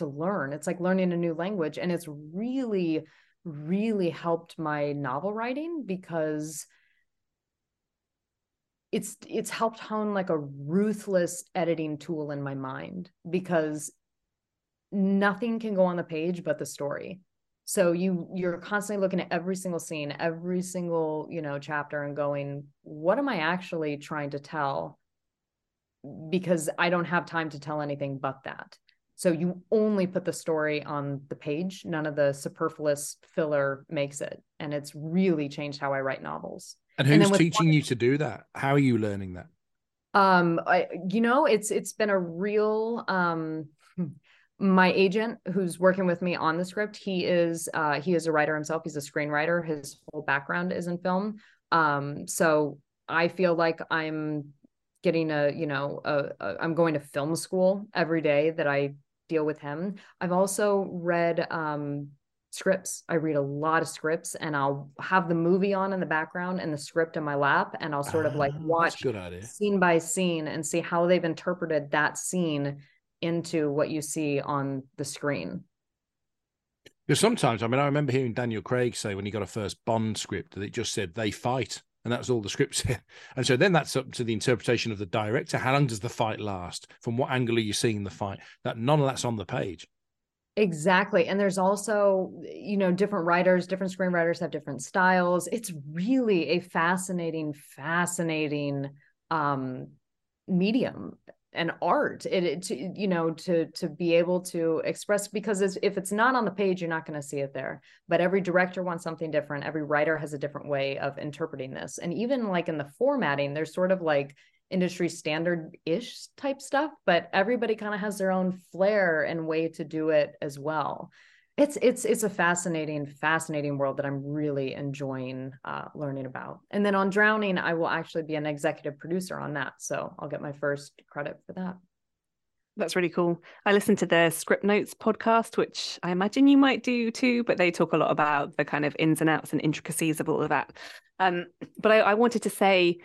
learn. It's like learning a new language, and it's really, really helped my novel writing because it's helped hone like a ruthless editing tool in my mind, because nothing can go on the page but the story. So you're constantly looking at every single scene, every single, you know, chapter and going, what am I actually trying to tell? Because I don't have time to tell anything but that. So you only put the story on the page. None of the superfluous filler makes it. And it's really changed how I write novels. And who's teaching you to do that? How are you learning that? It's been a real, my agent who's working with me on the script, he is a writer himself. He's a screenwriter. His whole background is in film. So I feel like I'm getting I'm going to film school every day that I deal with him. I've also read, scripts. I read a lot of scripts, and I'll have the movie on in the background and the script in my lap, and I'll sort of like watch scene by scene and see how they've interpreted that scene into what you see on the screen. Because sometimes, I remember hearing Daniel Craig say when he got a first Bond script that it just said they fight, and that's all the script said. And so then that's up to the interpretation of the director. How long does the fight last? From what angle are you seeing the fight? That none of that's on the page. Exactly. And there's also, different writers, different screenwriters have different styles. It's really a fascinating medium and art. To be able to express, because if it's not on the page, you're not going to see it there. But every director wants something different. Every writer has a different way of interpreting this. And even like in the formatting, there's sort of like industry standard-ish type stuff, but everybody kind of has their own flair and way to do it as well. It's a fascinating world that I'm really enjoying learning about. And then on Drowning, I will actually be an executive producer on that. So I'll get my first credit for that. That's really cool. I listened to their Script Notes podcast, which I imagine you might do too, but they talk a lot about the kind of ins and outs and intricacies of all of that. But I wanted to say,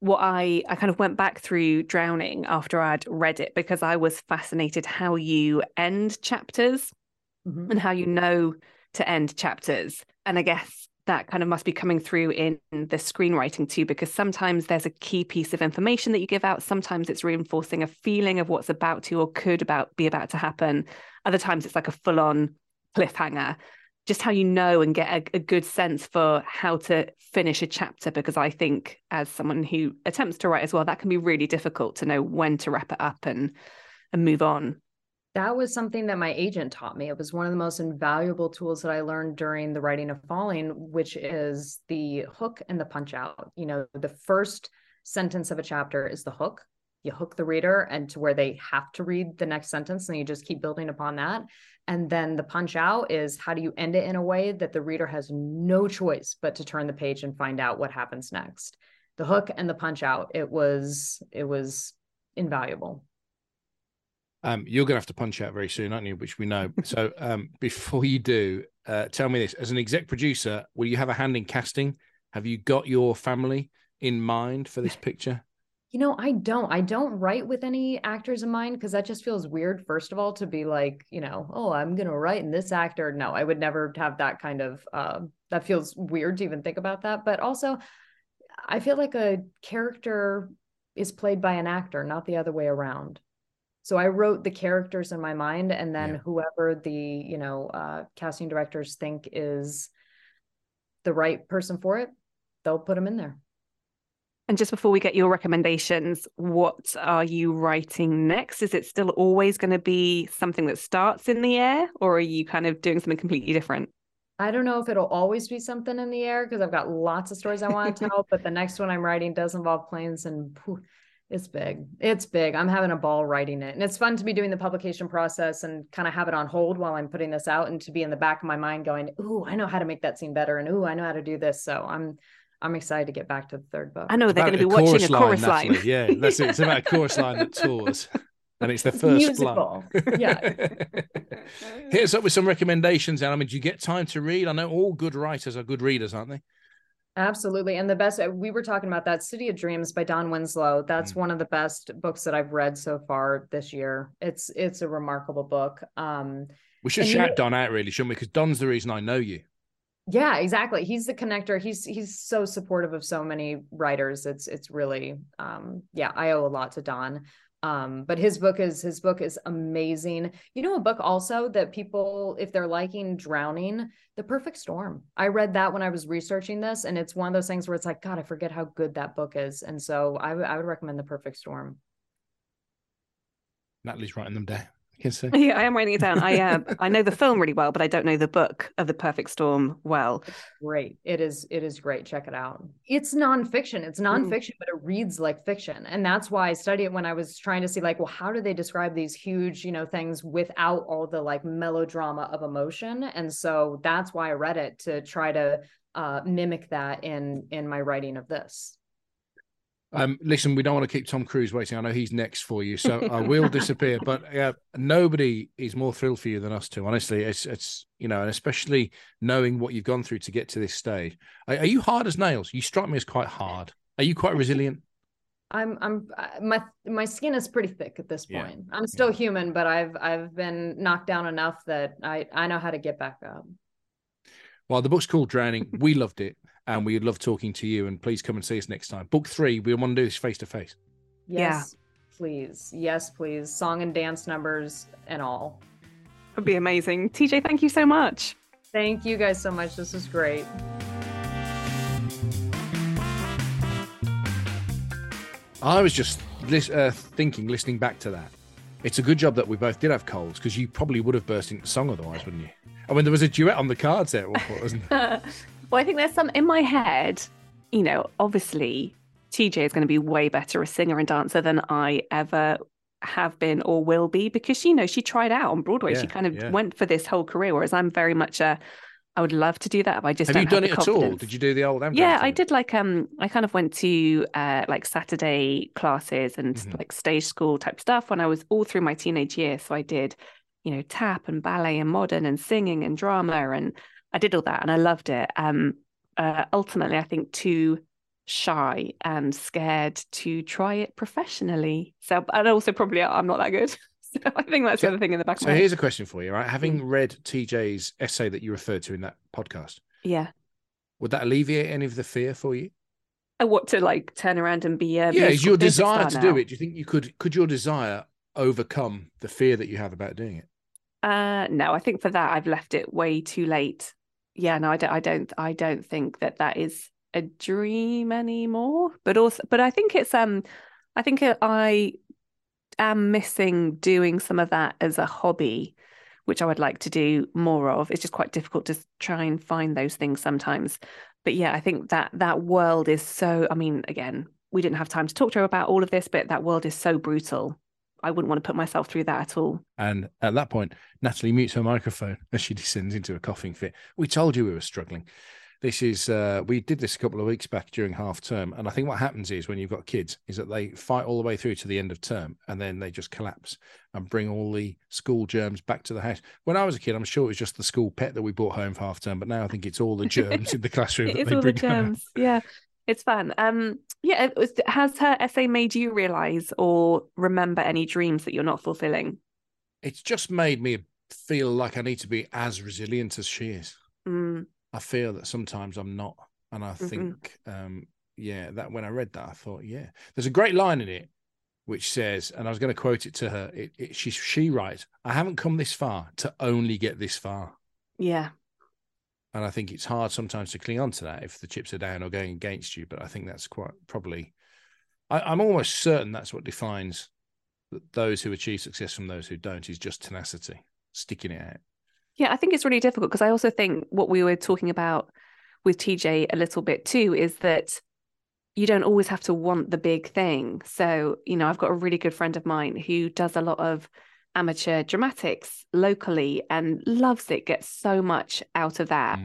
what I kind of went back through Drowning after I'd read it, because I was fascinated how you end chapters and how you know to end chapters. And I guess that kind of must be coming through in the screenwriting too, because sometimes there's a key piece of information that you give out. Sometimes it's reinforcing a feeling of what's about to or be about to happen. Other times it's like a full-on cliffhanger. Just how you know and get a good sense for how to finish a chapter, because I think as someone who attempts to write as well, that can be really difficult to know when to wrap it up and move on. That was something that my agent taught me. It was one of the most invaluable tools that I learned during the writing of Falling, which is the hook and the punch out. The first sentence of a chapter is the hook. You hook the reader and to where they have to read the next sentence, and you just keep building upon that. And then the punch out is, how do you end it in a way that the reader has no choice but to turn the page and find out what happens next? The hook and the punch out, it was invaluable. You're going to have to punch out very soon, aren't you? Which we know. So before you do, tell me this. As an exec producer, will you have a hand in casting? Have you got your family in mind for this picture? I don't write with any actors in mind, because that just feels weird, first of all, to be like, I'm going to write in this actor. No, I would never have that kind of, that feels weird to even think about that. But also, I feel like a character is played by an actor, not the other way around. So I wrote the characters in my mind, and then whoever the, casting directors think is the right person for it, they'll put them in there. And just before we get your recommendations, what are you writing next? Is it still always going to be something that starts in the air, or are you kind of doing something completely different? I don't know if it'll always be something in the air, because I've got lots of stories I want to tell, but the next one I'm writing does involve planes, and it's big. It's big. I'm having a ball writing it. And it's fun to be doing the publication process and kind of have it on hold while I'm putting this out, and to be in the back of my mind going, ooh, I know how to make that scene better, and ooh, I know how to do this. So I'm excited to get back to the third book. I know they're going to be watching a chorus line. Yeah, that's it. It's about a chorus line that tours, and it's the first musical. Yeah. Hit us up with some recommendations, Alan. Do you get time to read? I know all good writers are good readers, aren't they? Absolutely. And the best, we were talking about that City of Dreams by Don Winslow. That's one of the best books that I've read so far this year. It's a remarkable book. We should shout Don out, really, shouldn't we? Because Don's the reason I know you. Yeah, exactly. He's the connector. He's so supportive of so many writers. It's really, I owe a lot to Don. But his book is amazing. A book also that people, if they're liking Drowning, The Perfect Storm. I read that when I was researching this, and it's one of those things where it's like, God, I forget how good that book is. And so I would recommend The Perfect Storm. Natalie's writing them down. can say. Yeah, I am writing it down. I know the film really well, but I don't know the book of The Perfect Storm well. It's great. It is great. Check it out. It's nonfiction. It's nonfiction, but it reads like fiction. And that's why I study it when I was trying to see like, well, how do they describe these huge, things without all the like melodrama of emotion? And so that's why I read it, to try to mimic that in my writing of this. Listen, we don't want to keep Tom Cruise waiting. I know he's next for you, so I will disappear. But nobody is more thrilled for you than us two. Honestly, it's and especially knowing what you've gone through to get to this stage. Are you hard as nails? You strike me as quite hard. Are you quite resilient? My skin is pretty thick at this point. Yeah. I'm still human, but I've been knocked down enough that I know how to get back up. Well, the book's called Drowning. We loved it. And we love talking to you. And please come and see us next time. Book 3, we want to do this face-to-face. Yes, please. Yes, please. Song and dance numbers and all. It would be amazing. TJ, thank you so much. Thank you guys so much. This was great. I was just listening back to that. It's a good job that we both did have colds, because you probably would have burst into song otherwise, wouldn't you? I mean, there was a duet on the cards there at one point, wasn't there? Well, I think there's some in my head, obviously TJ is going to be way better a singer and dancer than I ever have been or will be, because, she tried out on Broadway. Yeah, she kind of went for this whole career, whereas I'm very much I would love to do that. But I just have don't you have done it confidence. At all? Did you do the old ambulance? Yeah, thing? I did I kind of went to Saturday classes and stage school type stuff when I was all through my teenage years. So I did, tap and ballet and modern and singing and drama, and I did all that and I loved it. Ultimately, I think too shy and scared to try it professionally. So, and also probably I'm not that good. So I think that's the other thing in the back of my head. So here's a question for you, right? Having read TJ's essay that you referred to in that podcast. Yeah. Would that alleviate any of the fear for you? I want to turn around and be is your desire to do it. Do you think you could your desire overcome the fear that you have about doing it? No, I think for that I've left it way too late. Yeah, no, I don't think that is a dream anymore. But I think it's I think I am missing doing some of that as a hobby, which I would like to do more of. It's just quite difficult to try and find those things sometimes. But yeah, I think that world is so. I mean, again, we didn't have time to talk to her about all of this, but that world is so brutal. I wouldn't want to put myself through that at all. And at that point, Natalie mutes her microphone as she descends into a coughing fit. We told you we were struggling. This is, we did this a couple of weeks back during half term. And I think what happens is when you've got kids is that they fight all the way through to the end of term and then they just collapse and bring all the school germs back to the house. When I was a kid, I'm sure it was just the school pet that we brought home for half term. But now I think it's all the germs in the classroom. It's all the germs. Yeah. It's fun. Has her essay made you realise or remember any dreams that you're not fulfilling? It's just made me feel like I need to be as resilient as she is. Mm. I feel that sometimes I'm not. And I think, that when I read that, I thought, There's a great line in it which says, and I was going to quote it to her, she writes, "I haven't come this far to only get this far." Yeah. And I think it's hard sometimes to cling on to that if the chips are down or going against you. But I think that's quite probably, I'm almost certain that's what defines those who achieve success from those who don't, is just tenacity, sticking it out. Yeah, I think it's really difficult, because I also think what we were talking about with TJ a little bit too is that you don't always have to want the big thing. So, I've got a really good friend of mine who does a lot of amateur dramatics locally and loves it, gets so much out of that.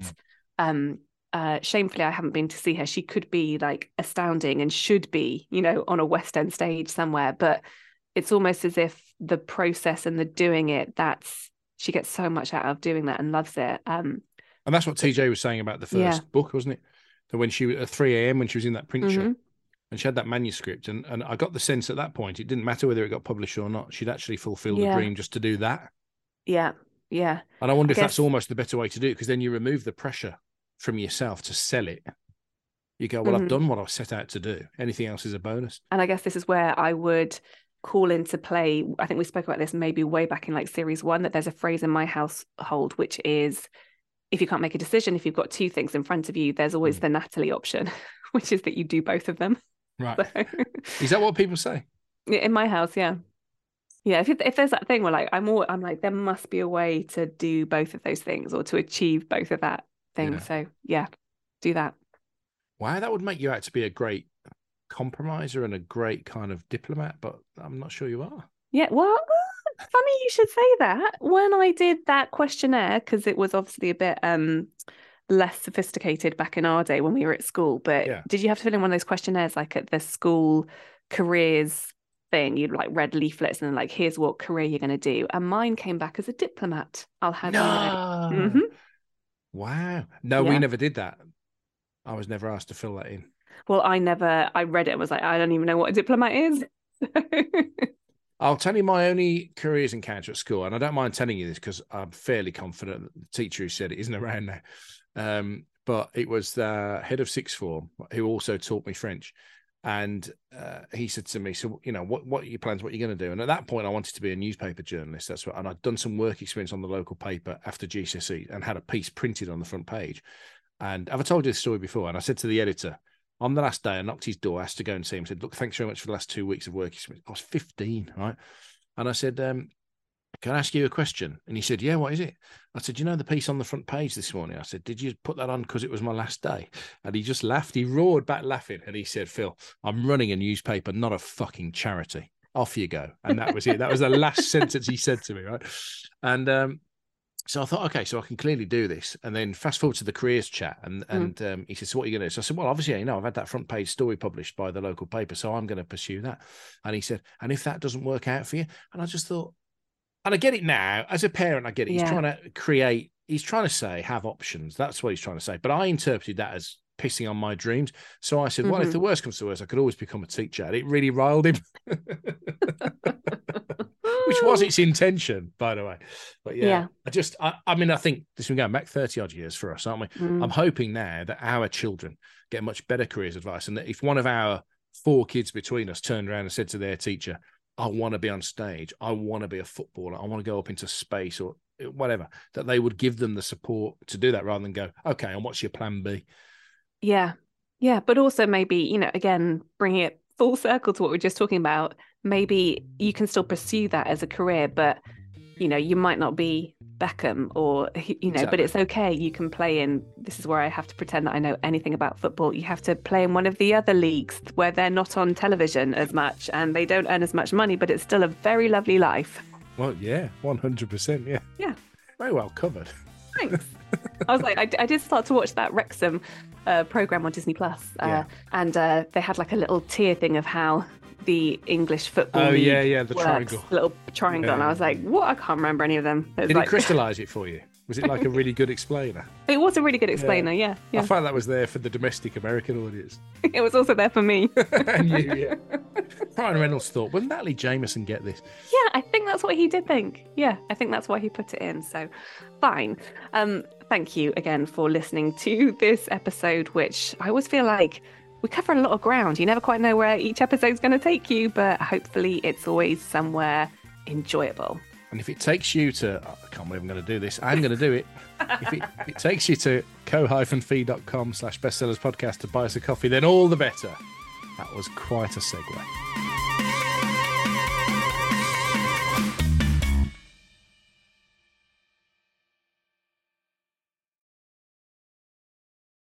Shamefully, I haven't been to see her. She could be astounding and should be, on a West End stage somewhere, but it's almost as if the process and the doing it, she gets so much out of doing that and loves it. And that's what TJ was saying about the first book, wasn't it? That when she was at 3 a.m. when she was in that print shop, and she had that manuscript, and I got the sense at that point it didn't matter whether it got published or not. She'd actually fulfilled the dream just to do that. Yeah, yeah. And I wonder if that's almost the better way to do it, because then you remove the pressure from yourself to sell it. You go, well, I've done what I set out to do. Anything else is a bonus. And I guess this is where I would call into play. I think we spoke about this maybe way back in series 1, that there's a phrase in my household, which is, if you can't make a decision, if you've got two things in front of you, there's always the Natalie option, which is that you do both of them. Right. So. Is that what people say? In my house, yeah. Yeah, if there's that thing where like I'm like there must be a way to do both of those things or to achieve both of that thing. Yeah. So yeah, do that. Wow, that would make you out to be a great compromiser and a great kind of diplomat, but I'm not sure you are. Yeah, well, funny you should say that. When I did that questionnaire, because it was obviously a bit less sophisticated back in our day when we were at school, but yeah. Did you have to fill in one of those questionnaires like at the school careers thing? You'd like read leaflets and then like, here's what career you're going to do. And mine came back as a diplomat. I'll have you know. Mm-hmm. Wow. No, yeah. We never did that. I was never asked to fill that in. Well, I read it and was like, I don't even know what a diplomat is. I'll tell you my only careers encounter at school, and I don't mind telling you this because I'm fairly confident that the teacher who said it isn't around now. But it was the head of sixth form who also taught me French. And he said to me, so, you know, what are your plans? What are you going to do? And at that point, I wanted to be a newspaper journalist. That's what, and I'd done some work experience on the local paper after GCSE and had a piece printed on the front page. And have I told you this story before? And I said to the editor, on the last day, I knocked his door, asked to go and see him, said, look, thanks very much for the last 2 weeks of work. I was 15, right? And I said, can I ask you a question? And he said, yeah, what is it? I said, you know, the piece on the front page this morning. I said, did you put that on because it was my last day? And he just laughed. He roared back laughing. And he said, Phil, I'm running a newspaper, not a fucking charity. Off you go. And that was it. That was the last sentence he said to me, right? And so I thought, okay, so I can clearly do this. And then fast forward to the careers chat. And he said, so what are you going to do? So I said, well, obviously, you know, I've had that front page story published by the local paper, so I'm going to pursue that. And he said, and if that doesn't work out for you? And I just thought, and I get it now. As a parent, I get it. He's trying to create, he's trying to say, have options. That's what he's trying to say. But I interpreted that as pissing on my dreams. So I said, well, if the worst comes to worst, I could always become a teacher. And it really riled him. Which was its intention, by the way. But yeah. I mean, I think this is going back 30-odd years for us, aren't we? I'm hoping now that our children get much better careers advice. And that if one of our 4 kids between us turned around and said to their teacher, I want to be on stage, I want to be a footballer, I want to go up into space or whatever, that they would give them the support to do that rather than go, okay, and what's your plan B? Yeah. Yeah. But also maybe, you know, again, bringing it full circle to what we were just talking about, maybe you can still pursue that as a career, but, you know, you might not be Beckham or, you know, but it's okay. You can play in, this is where I have to pretend that I know anything about football. You have to play in one of the other leagues where they're not on television as much and they don't earn as much money, but it's still a very lovely life. Well, yeah, 100%. Yeah. Yeah. Very well covered. Thanks. I was like, I did start to watch that Wrexham programme on Disney Plus and they had like a little tier thing of how the English football league the works. little triangle and I was like, what? I can't remember any of them. Did like... it crystallise it for you? Was it like a really good explainer? It was a really good explainer, yeah. I found that was there for the domestic American audience. It was also there for me. And you, yeah. Ryan Reynolds thought, wouldn't Natalie Jameson get this? Yeah, I think that's what he did think. Yeah, I think that's why he put it in, so fine. Thank you again for listening to this episode, which I always feel like we cover a lot of ground. You never quite know where each episode's going to take you, but hopefully it's always somewhere enjoyable. And if it takes you to... oh, I can't believe I'm going to do this. I'm going to do it. If it takes you to co-fee.com/bestsellerspodcast to buy us a coffee, then all the better. That was quite a segue.